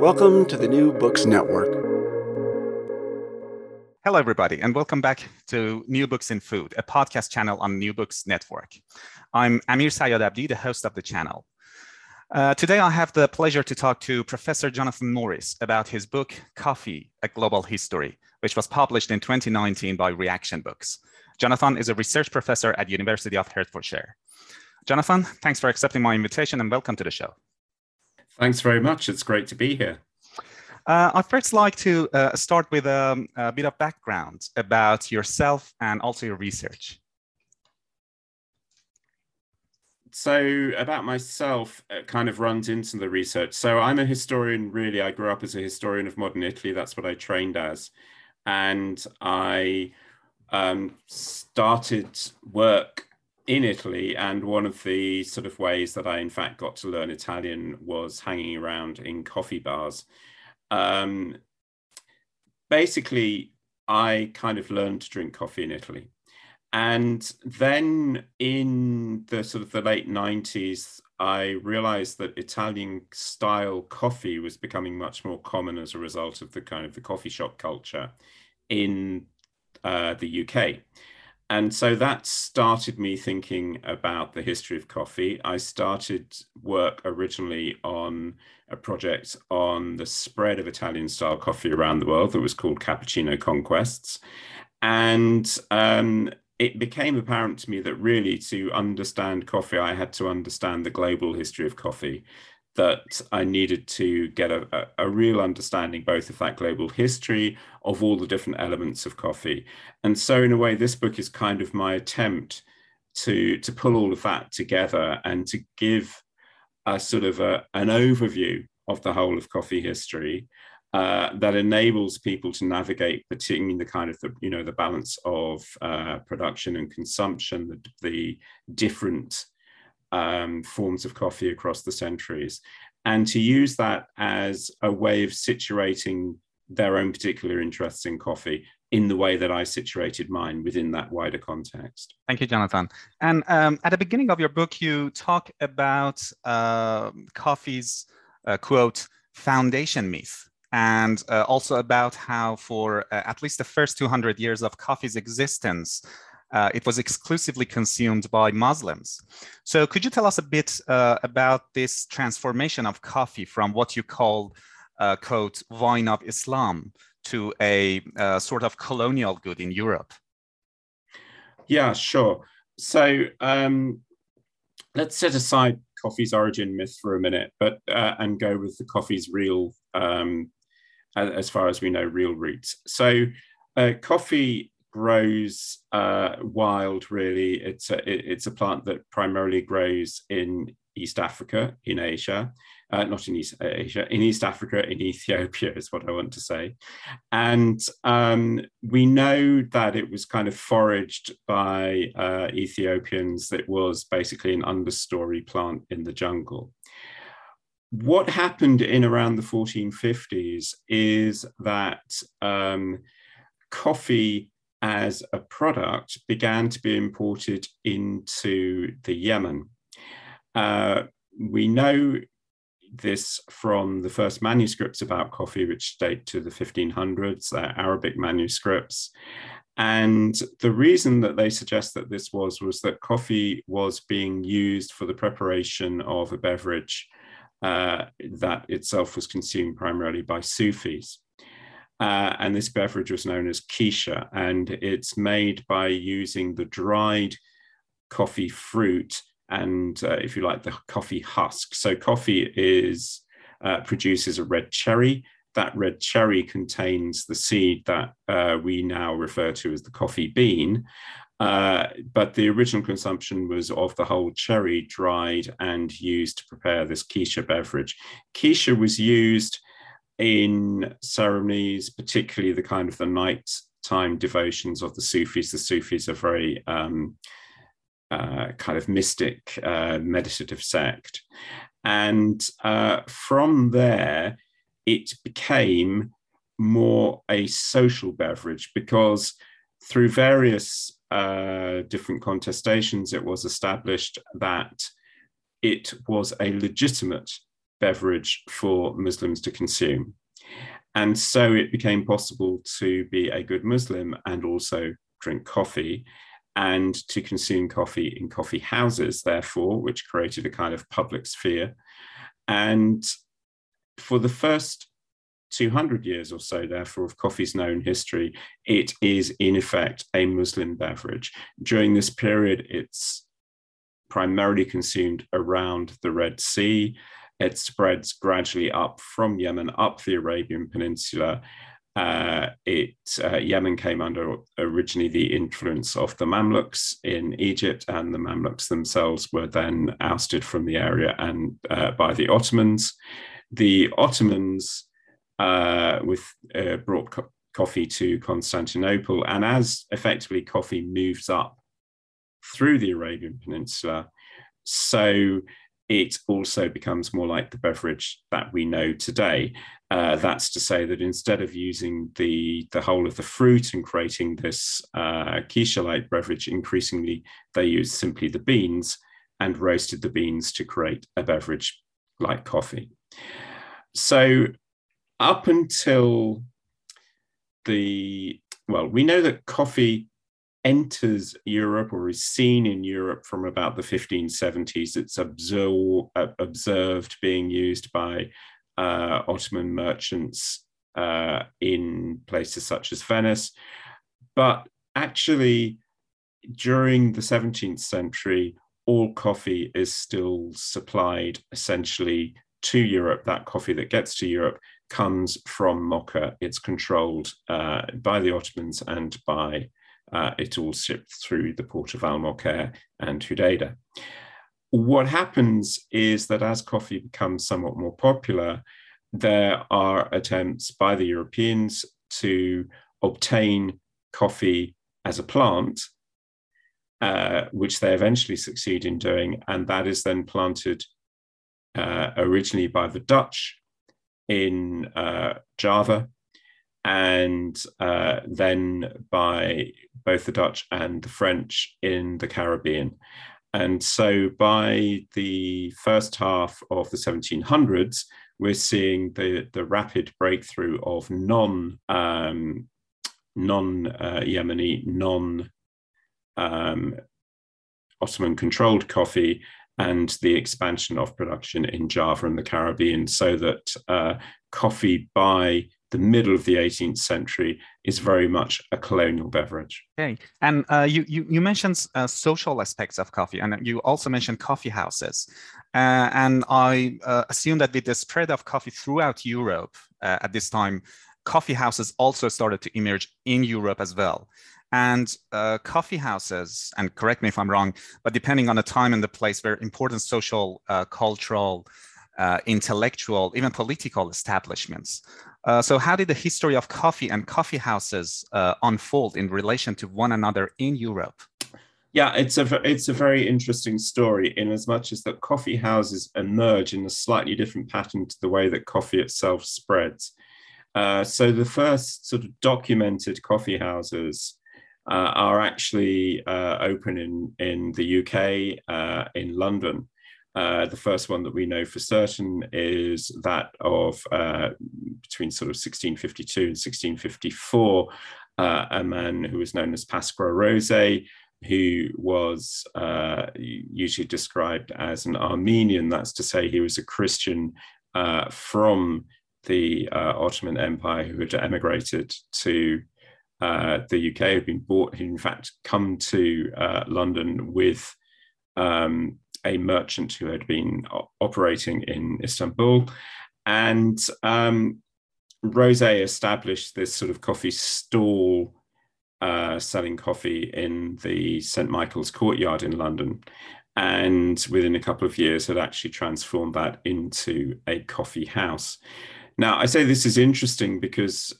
Welcome to the New Books Network. Hello, everybody, and welcome back to New Books in Food, a podcast channel on New Books Network. I'm Amir Sayyad Abdi, the host of the channel. Today, I have the pleasure to talk to Professor Jonathan Morris about his book, Coffee, A Global History, which was published in 2019 by Reaction Books. Jonathan is a research professor at University of Hertfordshire. Jonathan, thanks for accepting my invitation and welcome to the show. Thanks very much. It's great to be here. I'd first like to start with a bit of background about yourself and also your research. So about myself, it kind of runs into the research. So I'm a historian, really. I grew up as a historian of modern Italy. That's what I trained as. And I started work in Italy, and one of the sort of ways that I in fact got to learn Italian was hanging around in coffee bars. Basically, I kind of learned to drink coffee in Italy. And then in the sort of the late 90s, I realized that Italian style coffee was becoming much more common as a result of the kind of the coffee shop culture in the UK. And so that started me thinking about the history of coffee. I started work originally on a project on the spread of Italian style coffee around the world that was called Cappuccino Conquests. And it became apparent to me that really to understand coffee, I had to understand the global history of coffee, that I needed to get a real understanding both of that global history of all the different elements of coffee. And so in a way, this book is kind of my attempt to pull all of that together and to give a sort of an overview of the whole of coffee history that enables people to navigate between the kind of, the balance of production and consumption, the different forms of coffee across the centuries, and to use that as a way of situating their own particular interests in coffee in the way that I situated mine within that wider context. Thank you, Jonathan. And at the beginning of your book, you talk about coffee's, quote, foundation myth, and also about how for at least the first 200 years of coffee's existence, it was exclusively consumed by Muslims. So could you tell us a bit about this transformation of coffee from what you call, quote, wine of Islam to a sort of colonial good in Europe? Yeah, sure. So let's set aside coffee's origin myth for a minute, but and go with the coffee's real, as far as we know, real roots. So coffee grows wild, really. It's a plant that primarily grows in East Africa, in Asia, not in East Asia, in East Africa, in Ethiopia is what I want to say. And we know that it was kind of foraged by Ethiopians. That was basically an understory plant in the jungle. what happened in around the 1450s is that coffee as a product began to be imported into the Yemen. We know this from the first manuscripts about coffee, which date to the 1500s, Arabic manuscripts. And the reason that they suggest that this was that coffee was being used for the preparation of a beverage that itself was consumed primarily by Sufis. And this beverage was known as Keisha, and it's made by using the dried coffee fruit and, if you like, the coffee husk. So coffee is produces a red cherry. That red cherry contains the seed that we now refer to as the coffee bean. But the original consumption was of the whole cherry, dried and used to prepare this Keisha beverage. Keisha was used in ceremonies, particularly the kind of the nighttime devotions of the Sufis. The Sufis are very kind of mystic, meditative sect. And from there, it became more a social beverage, because through various different contestations, it was established that it was a legitimate beverage for Muslims to consume. And so it became possible to be a good Muslim and also drink coffee, and to consume coffee in coffee houses, therefore, which created a kind of public sphere. And for the first 200 years or so, therefore, of coffee's known history, it is in effect a Muslim beverage. During this period, it's primarily consumed around the Red Sea. It spreads gradually up from Yemen, up the Arabian Peninsula. Yemen came under originally the influence of the Mamluks in Egypt, and the Mamluks themselves were then ousted from the area and by the Ottomans. The Ottomans brought coffee to Constantinople, and as effectively coffee moves up through the Arabian Peninsula, so it also becomes more like the beverage that we know today. That's to say that instead of using the whole of the fruit and creating this Keisha-like beverage, increasingly they used simply the beans and roasted the beans to create a beverage like coffee. So up until we know that coffee enters Europe or is seen in Europe from about the 1570s. It's observed being used by Ottoman merchants in places such as Venice. But actually, during the 17th century, all coffee is still supplied essentially to Europe. That coffee that gets to Europe comes from Mocha. It's controlled by the Ottomans, and by it all shipped through the port of Almorcair and Hodeida. What happens is that as coffee becomes somewhat more popular, there are attempts by the Europeans to obtain coffee as a plant, which they eventually succeed in doing, and that is then planted originally by the Dutch in Java, and then by both the Dutch and the French in the Caribbean. And so by the first half of the 1700s, we're seeing the rapid breakthrough of non-Yemeni, non-Ottoman-controlled coffee, and the expansion of production in Java and the Caribbean, so that coffee by the middle of the 18th century is very much a colonial beverage. Okay, and you mentioned social aspects of coffee, and you also mentioned coffee houses. And I assume that with the spread of coffee throughout Europe at this time, coffee houses also started to emerge in Europe as well. And coffee houses, and correct me if I'm wrong, but depending on the time and the place, were important social, cultural, intellectual, even political establishments. So how did the history of coffee and coffee houses unfold in relation to one another in Europe? Yeah, it's a very interesting story in as much as that coffee houses emerge in a slightly different pattern to the way that coffee itself spreads. So the first sort of documented coffee houses are actually open in the UK, in London. The first one that we know for certain is that of between sort of 1652 and 1654, a man who was known as Pasqua Rose, who was usually described as an Armenian. That's to say he was a Christian from the Ottoman Empire who had emigrated to the UK, had been bought, who in fact come to London with a merchant who had been operating in Istanbul. And Rose established this sort of coffee stall selling coffee in the St. Michael's Courtyard in London, and within a couple of years had actually transformed that into a coffee house. Now, I say this is interesting because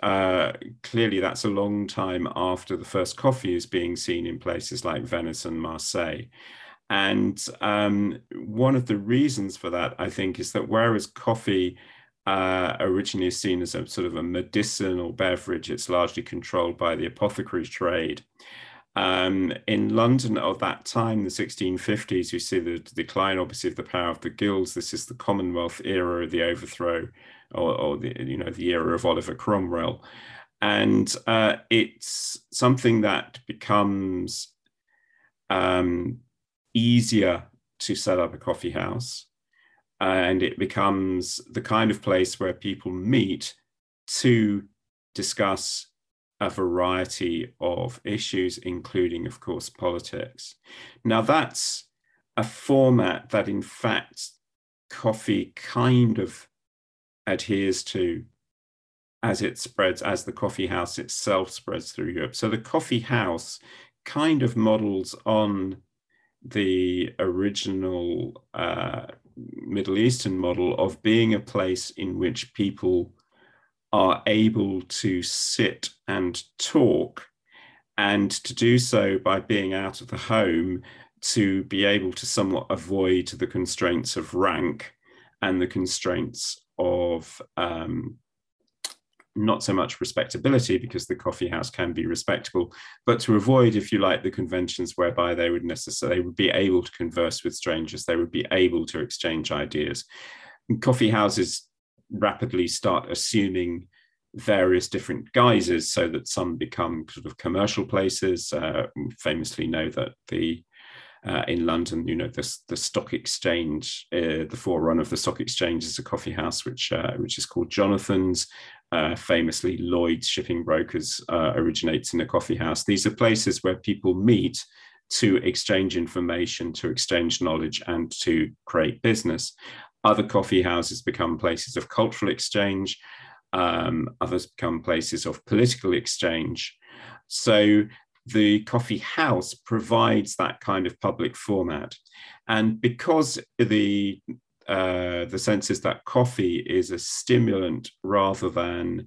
clearly that's a long time after the first coffee is being seen in places like Venice and Marseille. And one of the reasons for that, I think, is that whereas coffee originally is seen as a sort of a medicinal beverage, it's largely controlled by the apothecary trade. In London of that time, the 1650s, we see the decline, obviously, of the power of the guilds. This is the Commonwealth era, the overthrow, or the era of Oliver Cromwell, and it's something that becomes easier to set up a coffee house. And it becomes the kind of place where people meet to discuss a variety of issues, including, of course, politics. Now, that's a format that, in fact, coffee kind of adheres to as it spreads, as the coffee house itself spreads through Europe. So the coffee house kind of models on the original Middle Eastern model of being a place in which people are able to sit and talk, and to do so by being out of the home, to be able to somewhat avoid the constraints of rank and the constraints of not so much respectability, because the coffee house can be respectable, but to avoid, if you like, the conventions whereby they would necessarily be able to converse with strangers, they would be able to exchange ideas. And coffee houses rapidly start assuming various different guises, so that some become sort of commercial places. We famously know that in London, the stock exchange, the forerunner of the stock exchange is a coffee house which is called Jonathan's. Famously, Lloyd's Shipping Brokers originates in a coffee house. These are places where people meet to exchange information, to exchange knowledge, and to create business. Other coffee houses become places of cultural exchange. Others become places of political exchange. So the coffee house provides that kind of public format. And because the sense is that coffee is a stimulant rather than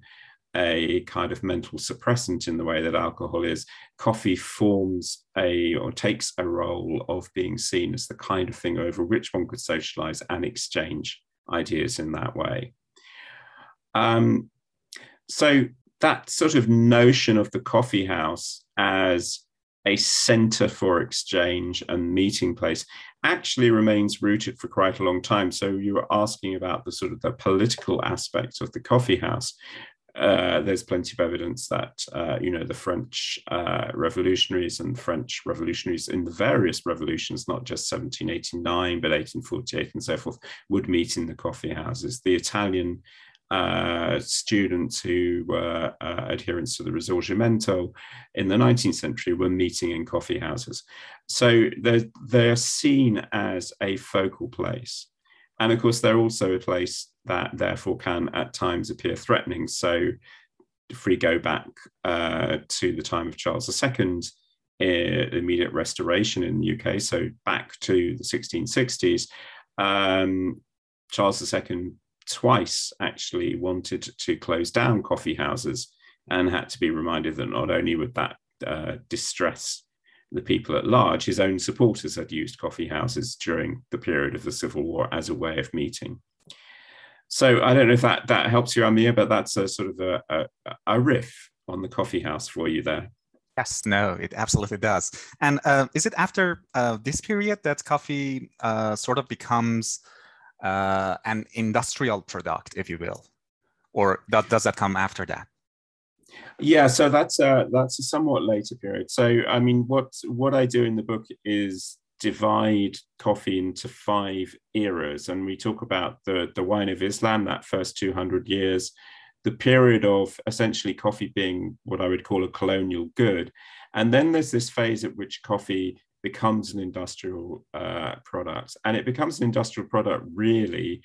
a kind of mental suppressant in the way that alcohol is, coffee forms or takes a role of being seen as the kind of thing over which one could socialize and exchange ideas in that way. So that sort of notion of the coffee house as a centre for exchange and meeting place actually remains rooted for quite a long time. So you were asking about the sort of the political aspects of the coffee house. There's plenty of evidence that the French revolutionaries and French revolutionaries in the various revolutions, not just 1789 but 1848 and so forth, would meet in the coffee houses. The Italian students who were adherents to the Risorgimento in the 19th century were meeting in coffee houses. So they're seen as a focal place. And of course, they're also a place that therefore can at times appear threatening. So if we go back to the time of Charles II, immediate restoration in the UK, so back to the 1660s, Charles II twice actually wanted to close down coffee houses and had to be reminded that not only would that distress the people at large, his own supporters had used coffee houses during the period of the Civil War as a way of meeting. So I don't know if that helps you, Amir, but that's a sort of a riff on the coffee house for you there. Yes, no, it absolutely does. And is it after this period that coffee sort of becomes an industrial product, if you will? Or does that come after that? Yeah, so that's a somewhat later period. So, I mean, what I do in the book is divide coffee into 5 eras. And we talk about the wine of Islam, that first 200 years, the period of essentially coffee being what I would call a colonial good. And then there's this phase at which coffee becomes an industrial product. And it becomes an industrial product really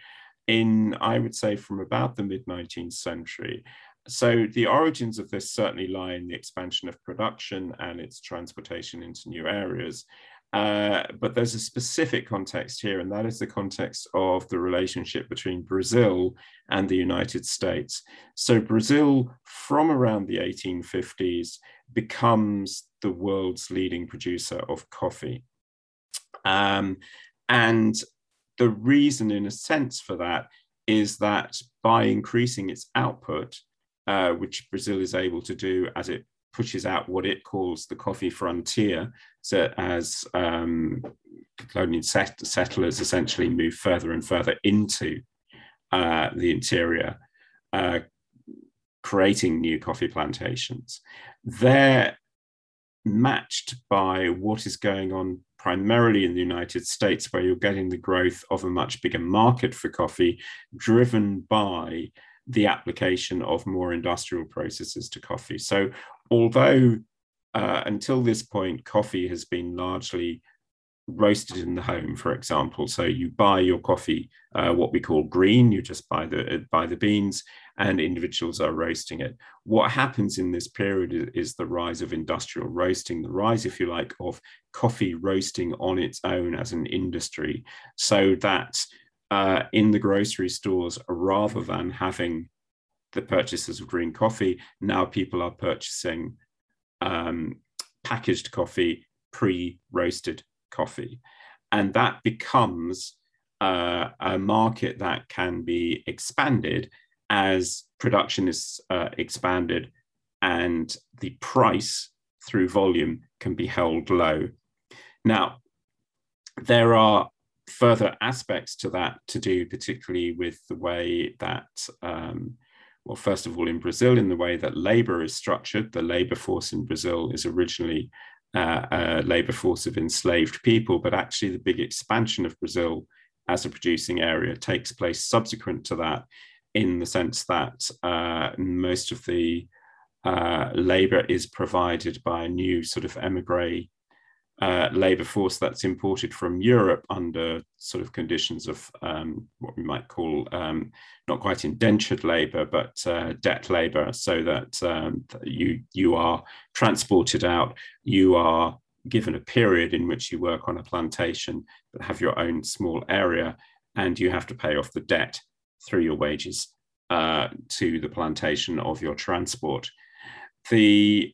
in, I would say, from about the mid-19th century. So the origins of this certainly lie in the expansion of production and its transportation into new areas. But there's a specific context here, and that is the context of the relationship between Brazil and the United States. So Brazil, from around the 1850s, becomes the world's leading producer of coffee. And the reason, in a sense, for that is that by increasing its output, which Brazil is able to do as it pushes out what it calls the coffee frontier, so as colonial settlers essentially move further and further into the interior, creating new coffee plantations. They're matched by what is going on primarily in the United States, where you're getting the growth of a much bigger market for coffee, driven by the application of more industrial processes to coffee. So although until this point, coffee has been largely roasted in the home, for example. So you buy your coffee, what we call green, you just buy the beans, and individuals are roasting it. What happens in this period is the rise of industrial roasting, the rise, if you like, of coffee roasting on its own as an industry, so that in the grocery stores, rather than having the purchases of green coffee, now people are purchasing packaged coffee, pre-roasted coffee. And that becomes a market that can be expanded as production is expanded and the price through volume can be held low. Now, there are further aspects to that to do, particularly with the way that, well, first of all, in Brazil, in the way that labor is structured. The labor force in Brazil is originally a labor force of enslaved people, but actually the big expansion of Brazil as a producing area takes place subsequent to that, in the sense that most of the labor is provided by a new sort of emigre labour force that's imported from Europe under sort of conditions of what we might call not quite indentured labour, but debt labour, so that you are transported out, you are given a period in which you work on a plantation but have your own small area, and you have to pay off the debt through your wages to the plantation of your transport. The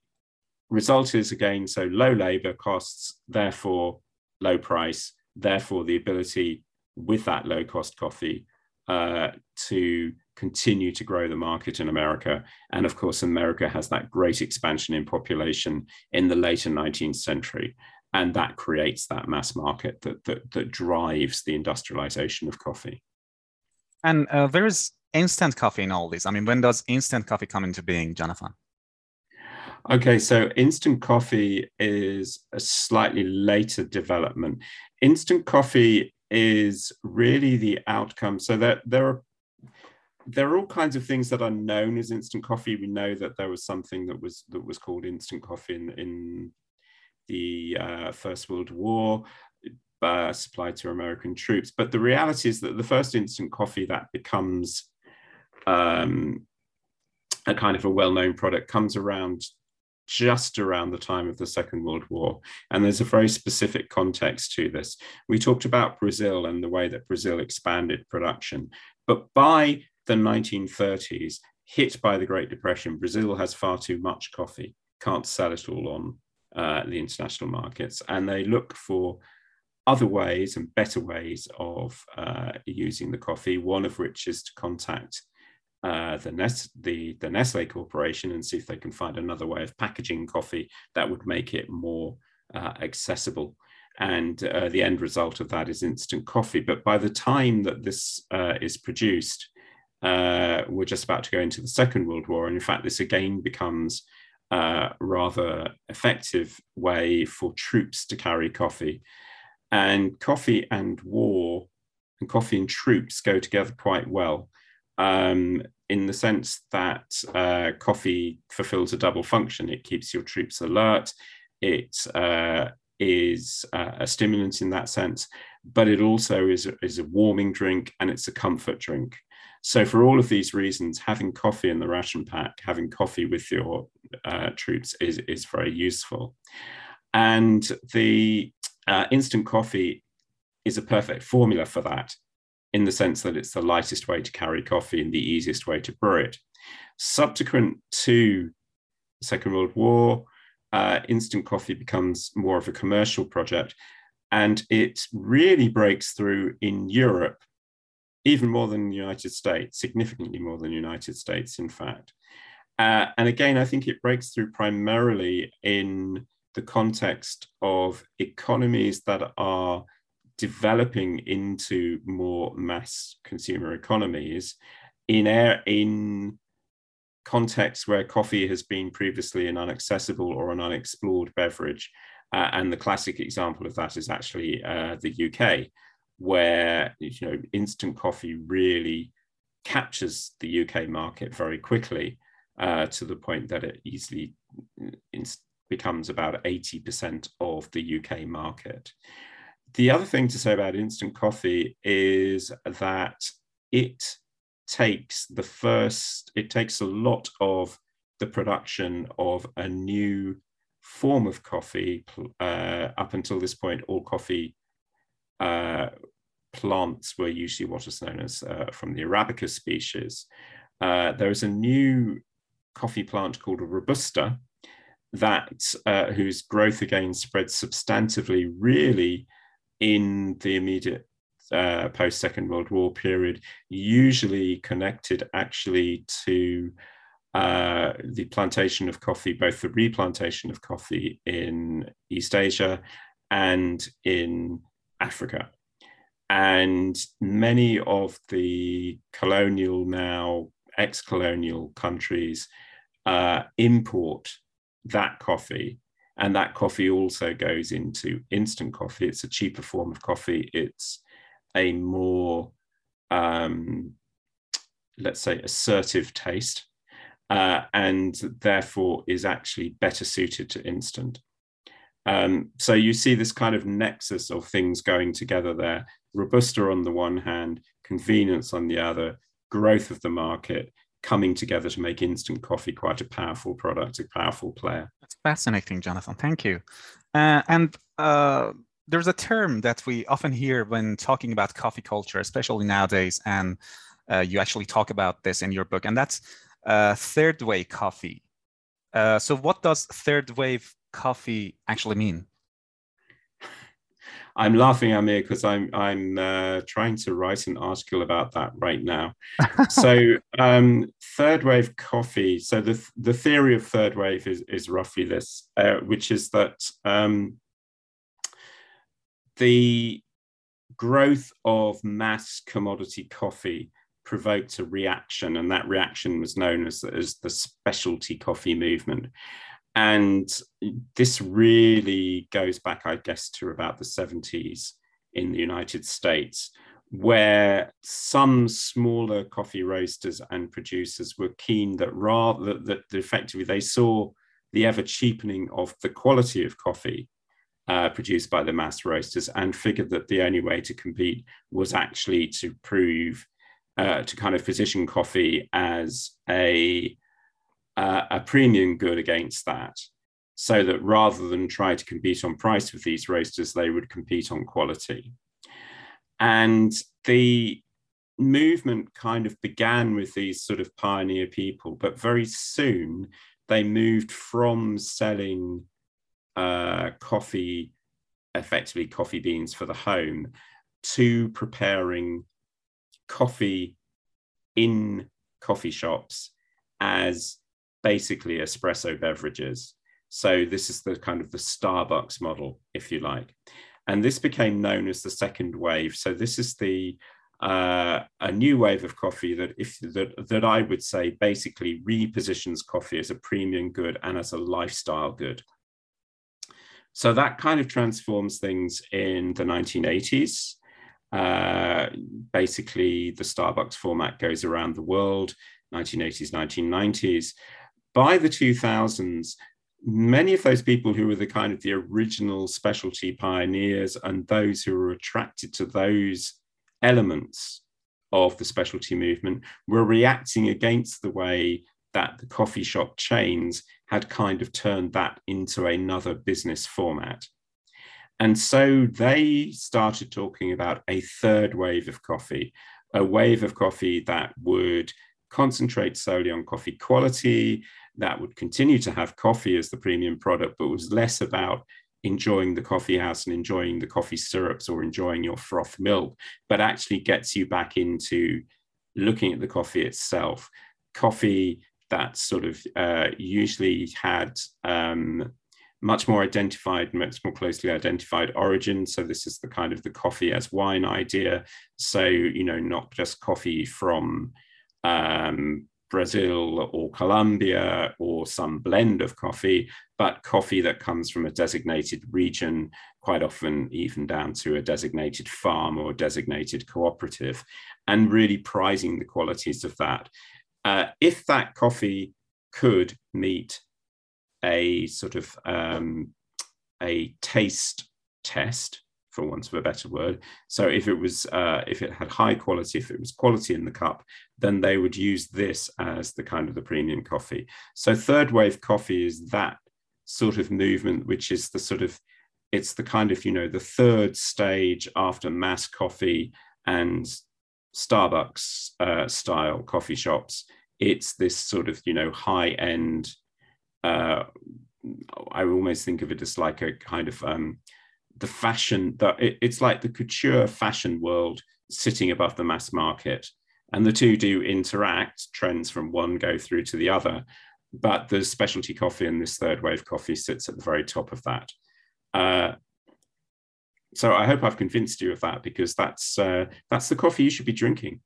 result is, again, so low labour costs, therefore low price, therefore the ability with that low cost coffee to continue to grow the market in America. And of course, America has that great expansion in population in the later 19th century. And that creates that mass market that drives the industrialization of coffee. And there is instant coffee in all this. I mean, when does instant coffee come into being, Jonathan? Okay, so instant coffee is a slightly later development. Instant coffee is really the outcome. So there are all kinds of things that are known as instant coffee. We know that there was something that was called instant coffee in the First World War, supplied to American troops. But the reality is that the first instant coffee that becomes a kind of a well-known product comes around just around the time of the Second World War. And there's a very specific context to this. We talked about Brazil and the way that Brazil expanded production. But by the 1930s, hit by the Great Depression, Brazil has far too much coffee, can't sell it all on the international markets, and they look for other ways and better ways of using the coffee, one of which is to contact the Nestle Corporation and see if they can find another way of packaging coffee that would make it more accessible. And the end result of that is instant coffee. But by the time that this is produced, we're just about to go into the Second World War. And in fact, this again becomes a rather effective way for troops to carry coffee. And coffee and war and coffee and troops go together quite well, in the sense that coffee fulfills a double function. It keeps your troops alert. It is a stimulant in that sense, but it also is a warming drink, and it's a comfort drink. So for all of these reasons, having coffee in the ration pack, having coffee with your troops is very useful. And the instant coffee is a perfect formula for that, in the sense that it's the lightest way to carry coffee and the easiest way to brew it. Subsequent to the Second World War, instant coffee becomes more of a commercial project, and it really breaks through in Europe, even more than the United States, significantly more than the United States, in fact. And again, I think it breaks through primarily in the context of economies that are developing into more mass consumer economies, in contexts where coffee has been previously an inaccessible or an unexplored beverage. And the classic example of that is actually the UK, where, you know, instant coffee really captures the UK market very quickly, to the point that it easily becomes about 80% of the UK market. The other thing to say about instant coffee is that it takes a lot of the production of a new form of coffee. Up until this point, all coffee plants were usually what is known as from the Arabica species. There is a new coffee plant called a Robusta that whose growth again spreads substantively really in the immediate post-Second World War period, usually connected actually to the plantation of coffee, both the replantation of coffee in East Asia and in Africa. And many of the colonial, now ex-colonial countries import that coffee, and that coffee also goes into instant coffee. It's a cheaper form of coffee. It's a more, let's say, assertive taste, and therefore is actually better suited to instant. So you see this kind of nexus of things going together there. Robusta on the one hand, convenience on the other, growth of the market, coming together to make instant coffee quite a powerful product, a powerful player. That's fascinating, Jonathan. Thank you. And there's a term that we often hear when talking about coffee culture, especially nowadays, and you actually talk about this in your book, and that's third wave coffee. So what does third wave coffee actually mean? I'm laughing, Amir, because I'm trying to write an article about that right now. So third wave coffee. So the theory of third wave is roughly this, which is that the growth of mass commodity coffee provoked a reaction, and that reaction was known as the specialty coffee movement. And this really goes back, I guess, to about the 70s in the United States, where some smaller coffee roasters and producers were keen that effectively they saw the ever cheapening of the quality of coffee produced by the mass roasters, and figured that the only way to compete was actually to prove, to kind of position coffee as a premium good against that, so that rather than try to compete on price with these roasters, they would compete on quality. And the movement kind of began with these sort of pioneer people, but very soon they moved from selling coffee, effectively coffee beans for the home, to preparing coffee in coffee shops as basically espresso beverages. So this is the kind of the Starbucks model, if you like. And this became known as the second wave. So this is the a new wave of coffee that I would say basically repositions coffee as a premium good and as a lifestyle good. So that kind of transforms things in the 1980s. Basically, the Starbucks format goes around the world, 1980s, 1990s. By the 2000s, many of those people who were the kind of the original specialty pioneers and those who were attracted to those elements of the specialty movement were reacting against the way that the coffee shop chains had kind of turned that into another business format. And so they started talking about a third wave of coffee, a wave of coffee that would concentrate solely on coffee quality, that would continue to have coffee as the premium product, but was less about enjoying the coffee house and enjoying the coffee syrups or enjoying your froth milk, but actually gets you back into looking at the coffee itself. Coffee that sort of usually had much more identified, much more closely identified origin. So this is the kind of the coffee as wine idea. So, you know, not just coffee from Brazil or Colombia or some blend of coffee, but coffee that comes from a designated region, quite often even down to a designated farm or designated cooperative, and really prizing the qualities of that. If that coffee could meet a sort of a taste test, for want of a better word. So if it was, if it had high quality, if it was quality in the cup, then they would use this as the kind of the premium coffee. So third wave coffee is that sort of movement, which is the sort of, it's the kind of, you know, the third stage after mass coffee and Starbucks style coffee shops. It's this sort of, you know, high end, I almost think of it as like a kind of, the fashion, it's like the couture fashion world sitting above the mass market, and the two do interact, trends from one go through to the other, but the specialty coffee and this third wave coffee sits at the very top of that. So I hope I've convinced you of that, because that's the coffee you should be drinking.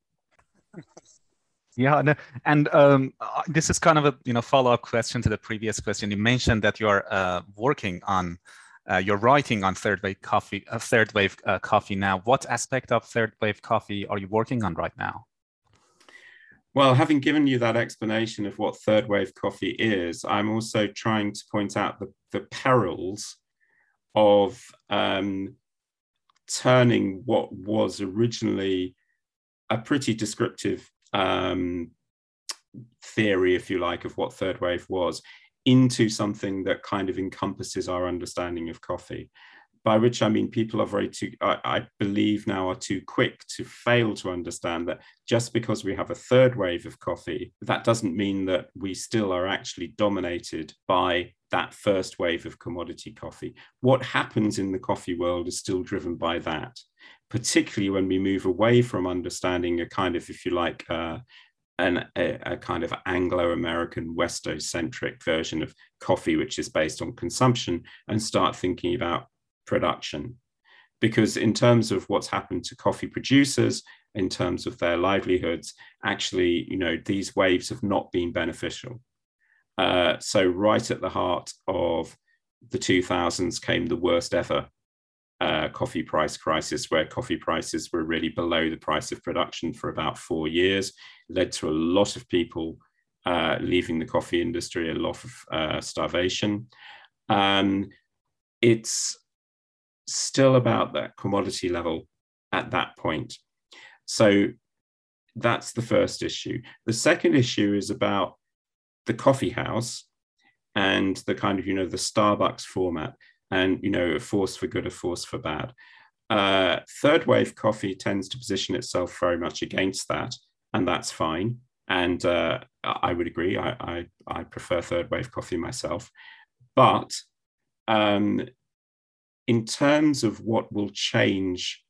Yeah, and this is kind of a follow-up question to the previous question. You mentioned that you are working on you're writing on third wave coffee now. What aspect of third wave coffee are you working on right now? Well, having given you that explanation of what third wave coffee is, I'm also trying to point out the perils of turning what was originally a pretty descriptive theory, if you like, of what third wave was, into something that kind of encompasses our understanding of coffee, by which I mean people are I believe now are too quick to fail to understand that just because we have a third wave of coffee, that doesn't mean that we still are actually dominated by that first wave of commodity coffee. What happens in the coffee world is still driven by that, particularly when we move away from understanding a kind of, if you like, a kind of Anglo-American Westo-centric version of coffee, which is based on consumption, and start thinking about production. Because in terms of what's happened to coffee producers, in terms of their livelihoods, actually, you know, these waves have not been beneficial. So right at the heart of the 2000s came the worst ever coffee price crisis, where coffee prices were really below the price of production for about 4 years, led to a lot of people leaving the coffee industry, a lot of starvation. It's still about that commodity level at that point. So that's the first issue. The second issue is about the coffee house and the kind of, you know, the Starbucks format. And, you know, a force for good, a force for bad. Third wave coffee tends to position itself very much against that, and that's fine. And I would agree, I prefer third wave coffee myself. But in terms of what will change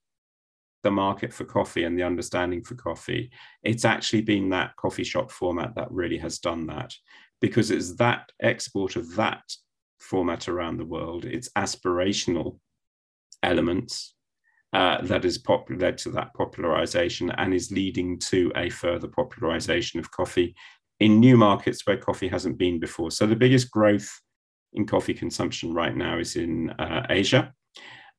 the market for coffee and the understanding for coffee, it's actually been that coffee shop format that really has done that, because it's that export of that format around the world, its aspirational elements that has led to that popularization and is leading to a further popularization of coffee in new markets where coffee hasn't been before. So the biggest growth in coffee consumption right now is in Asia.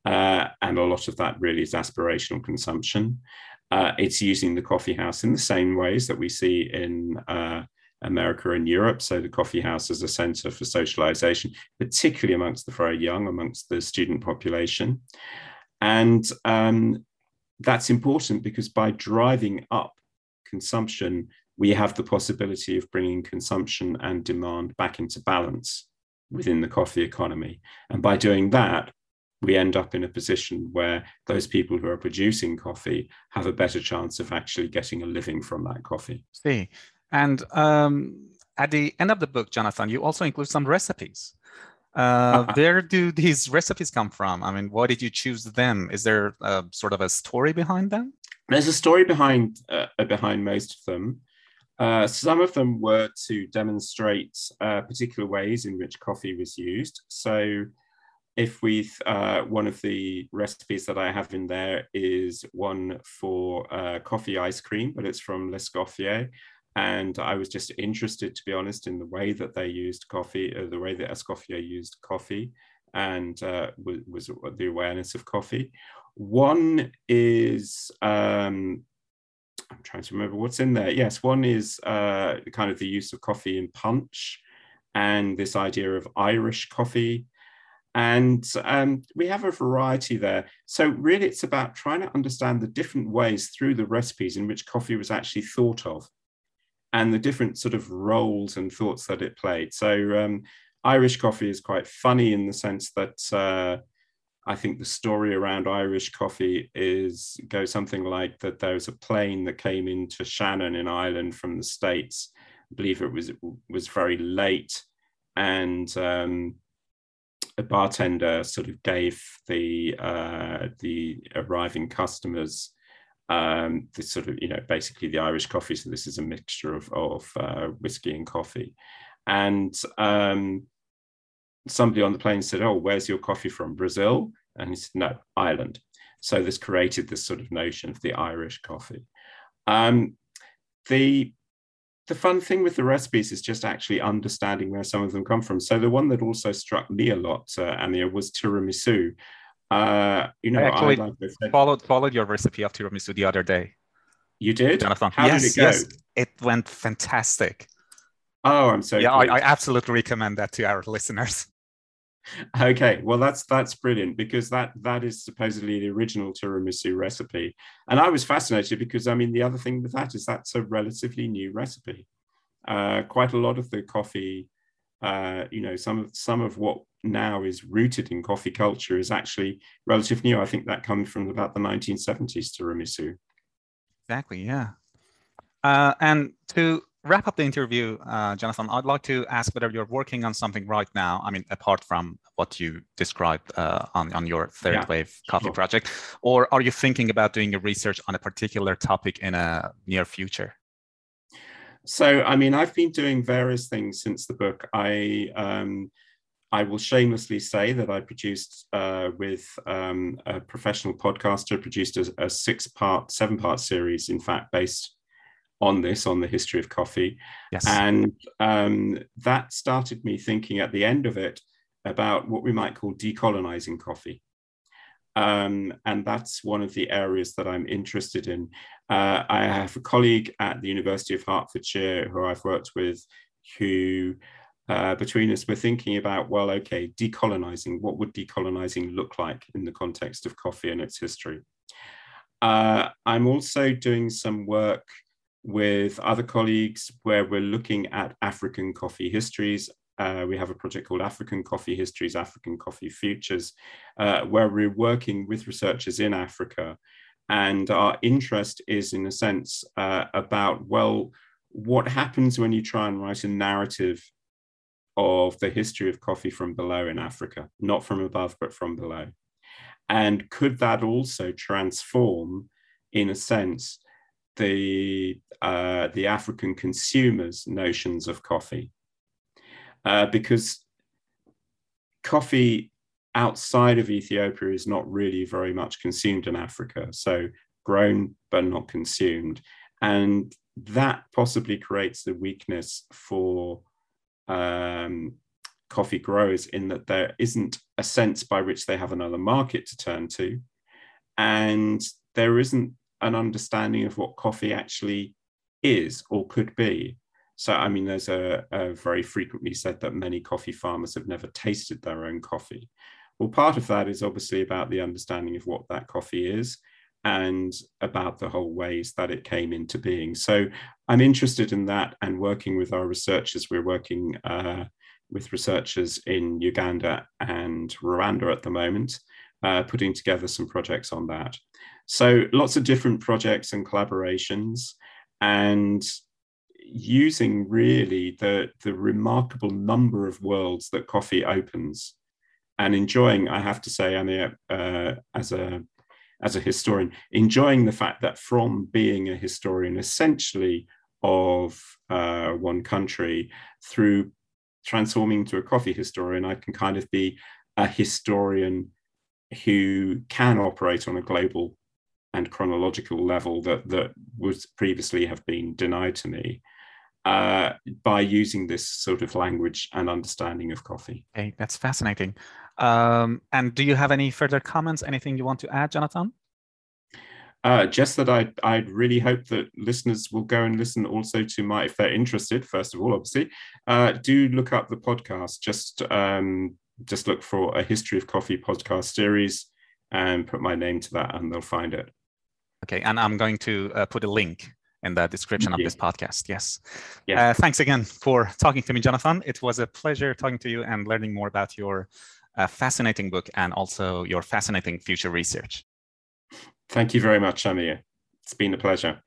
And a lot of that really is aspirational consumption. It's using the coffee house in the same ways that we see in America and Europe. So the coffee house as a center for socialization, particularly amongst the very young, amongst the student population. And that's important because by driving up consumption, we have the possibility of bringing consumption and demand back into balance within the coffee economy. And by doing that, we end up in a position where those people who are producing coffee have a better chance of actually getting a living from that coffee. See, and at the end of the book, Jonathan, you also include some recipes. Where do these recipes come from? I mean, why did you choose them? Is there sort of a story behind them? There's a story behind most of them. Some of them were to demonstrate particular ways in which coffee was used. So if we, one of the recipes that I have in there is one for coffee ice cream, but it's from L'escoffier. And I was just interested, to be honest, in the way that they used coffee, the way that Escoffier used coffee and was the awareness of coffee. One is, I'm trying to remember what's in there. Yes, one is kind of the use of coffee in punch and this idea of Irish coffee. And we have a variety there. So really, it's about trying to understand the different ways through the recipes in which coffee was actually thought of and the different sort of roles and thoughts that it played. So Irish coffee is quite funny in the sense that I think the story around Irish coffee goes something like that there was a plane that came into Shannon in Ireland from the States. I believe it was very late, and a bartender sort of gave the arriving customers the sort of, you know, basically the Irish coffee. So this is a mixture of whiskey and coffee. And somebody on the plane said, "Oh, where's your coffee from? Brazil?" And he said, "No, Ireland." So this created this sort of notion of the Irish coffee. The fun thing with the recipes is just actually understanding where some of them come from. So the one that also struck me a lot, Amir, was tiramisu. I followed your recipe of tiramisu the other day. You did, Jonathan? How did it go? Yes, it went fantastic. Oh, I'm so pleased. I absolutely recommend that to our listeners. Okay, well that's brilliant, because that is supposedly the original tiramisu recipe, and I was fascinated because, I mean, the other thing with that is that's a relatively new recipe. Quite a lot of the coffee, some of what now is rooted in coffee culture is actually relatively new. I think that comes from about the 1970s tiramisu. Exactly, yeah. And to wrap up the interview, Jonathan, I'd like to ask whether you're working on something right now. I mean, apart from what you described on your third wave coffee project, or are you thinking about doing a research on a particular topic in a near future? So, I mean, I've been doing various things since the book. I will shamelessly say that I produced with a professional podcaster, produced a seven-part series, in fact, based on this, on the history of coffee. Yes. And that started me thinking at the end of it about what we might call decolonizing coffee. And that's one of the areas that I'm interested in. I have a colleague at the University of Hertfordshire who I've worked with, who between us, we're thinking about, well, okay, decolonizing, what would decolonizing look like in the context of coffee and its history? I'm also doing some work with other colleagues where we're looking at African coffee histories. We have a project called African Coffee Histories, African Coffee Futures, where we're working with researchers in Africa. And our interest is, in a sense, about, well, what happens when you try and write a narrative of the history of coffee from below in Africa, not from above, but from below. And could that also transform, in a sense, the African consumers' notions of coffee? Because coffee outside of Ethiopia is not really very much consumed in Africa, so grown but not consumed. And that possibly creates the weakness for coffee growers, in that there isn't a sense by which they have another market to turn to, and there isn't an understanding of what coffee actually is or could be. So, I mean, there's a very frequently said that many coffee farmers have never tasted their own coffee. Well, part of that is obviously about the understanding of what that coffee is and about the whole ways that it came into being. So I'm interested in that, and working with our researchers. We're working with researchers in Uganda and Rwanda at the moment, putting together some projects on that. So lots of different projects and collaborations, and using really the remarkable number of worlds that coffee opens, and enjoying, I have to say, Amir, as a historian, enjoying the fact that from being a historian essentially of one country, through transforming to a coffee historian, I can kind of be a historian who can operate on a global and chronological level that would previously have been denied to me, by using this sort of language and understanding of coffee. Okay, that's fascinating. And do you have any further comments? Anything you want to add, Jonathan? Just that I really hope that listeners will go and listen also to my, if they're interested, first of all, obviously, do look up the podcast. Just look for a History of Coffee podcast series and put my name to that, and they'll find it. Okay, and I'm going to put a link in the description of this podcast. Yes. Yeah. Thanks again for talking to me, Jonathan. It was a pleasure talking to you and learning more about your fascinating book and also your fascinating future research. Thank you very much, Amir. It's been a pleasure.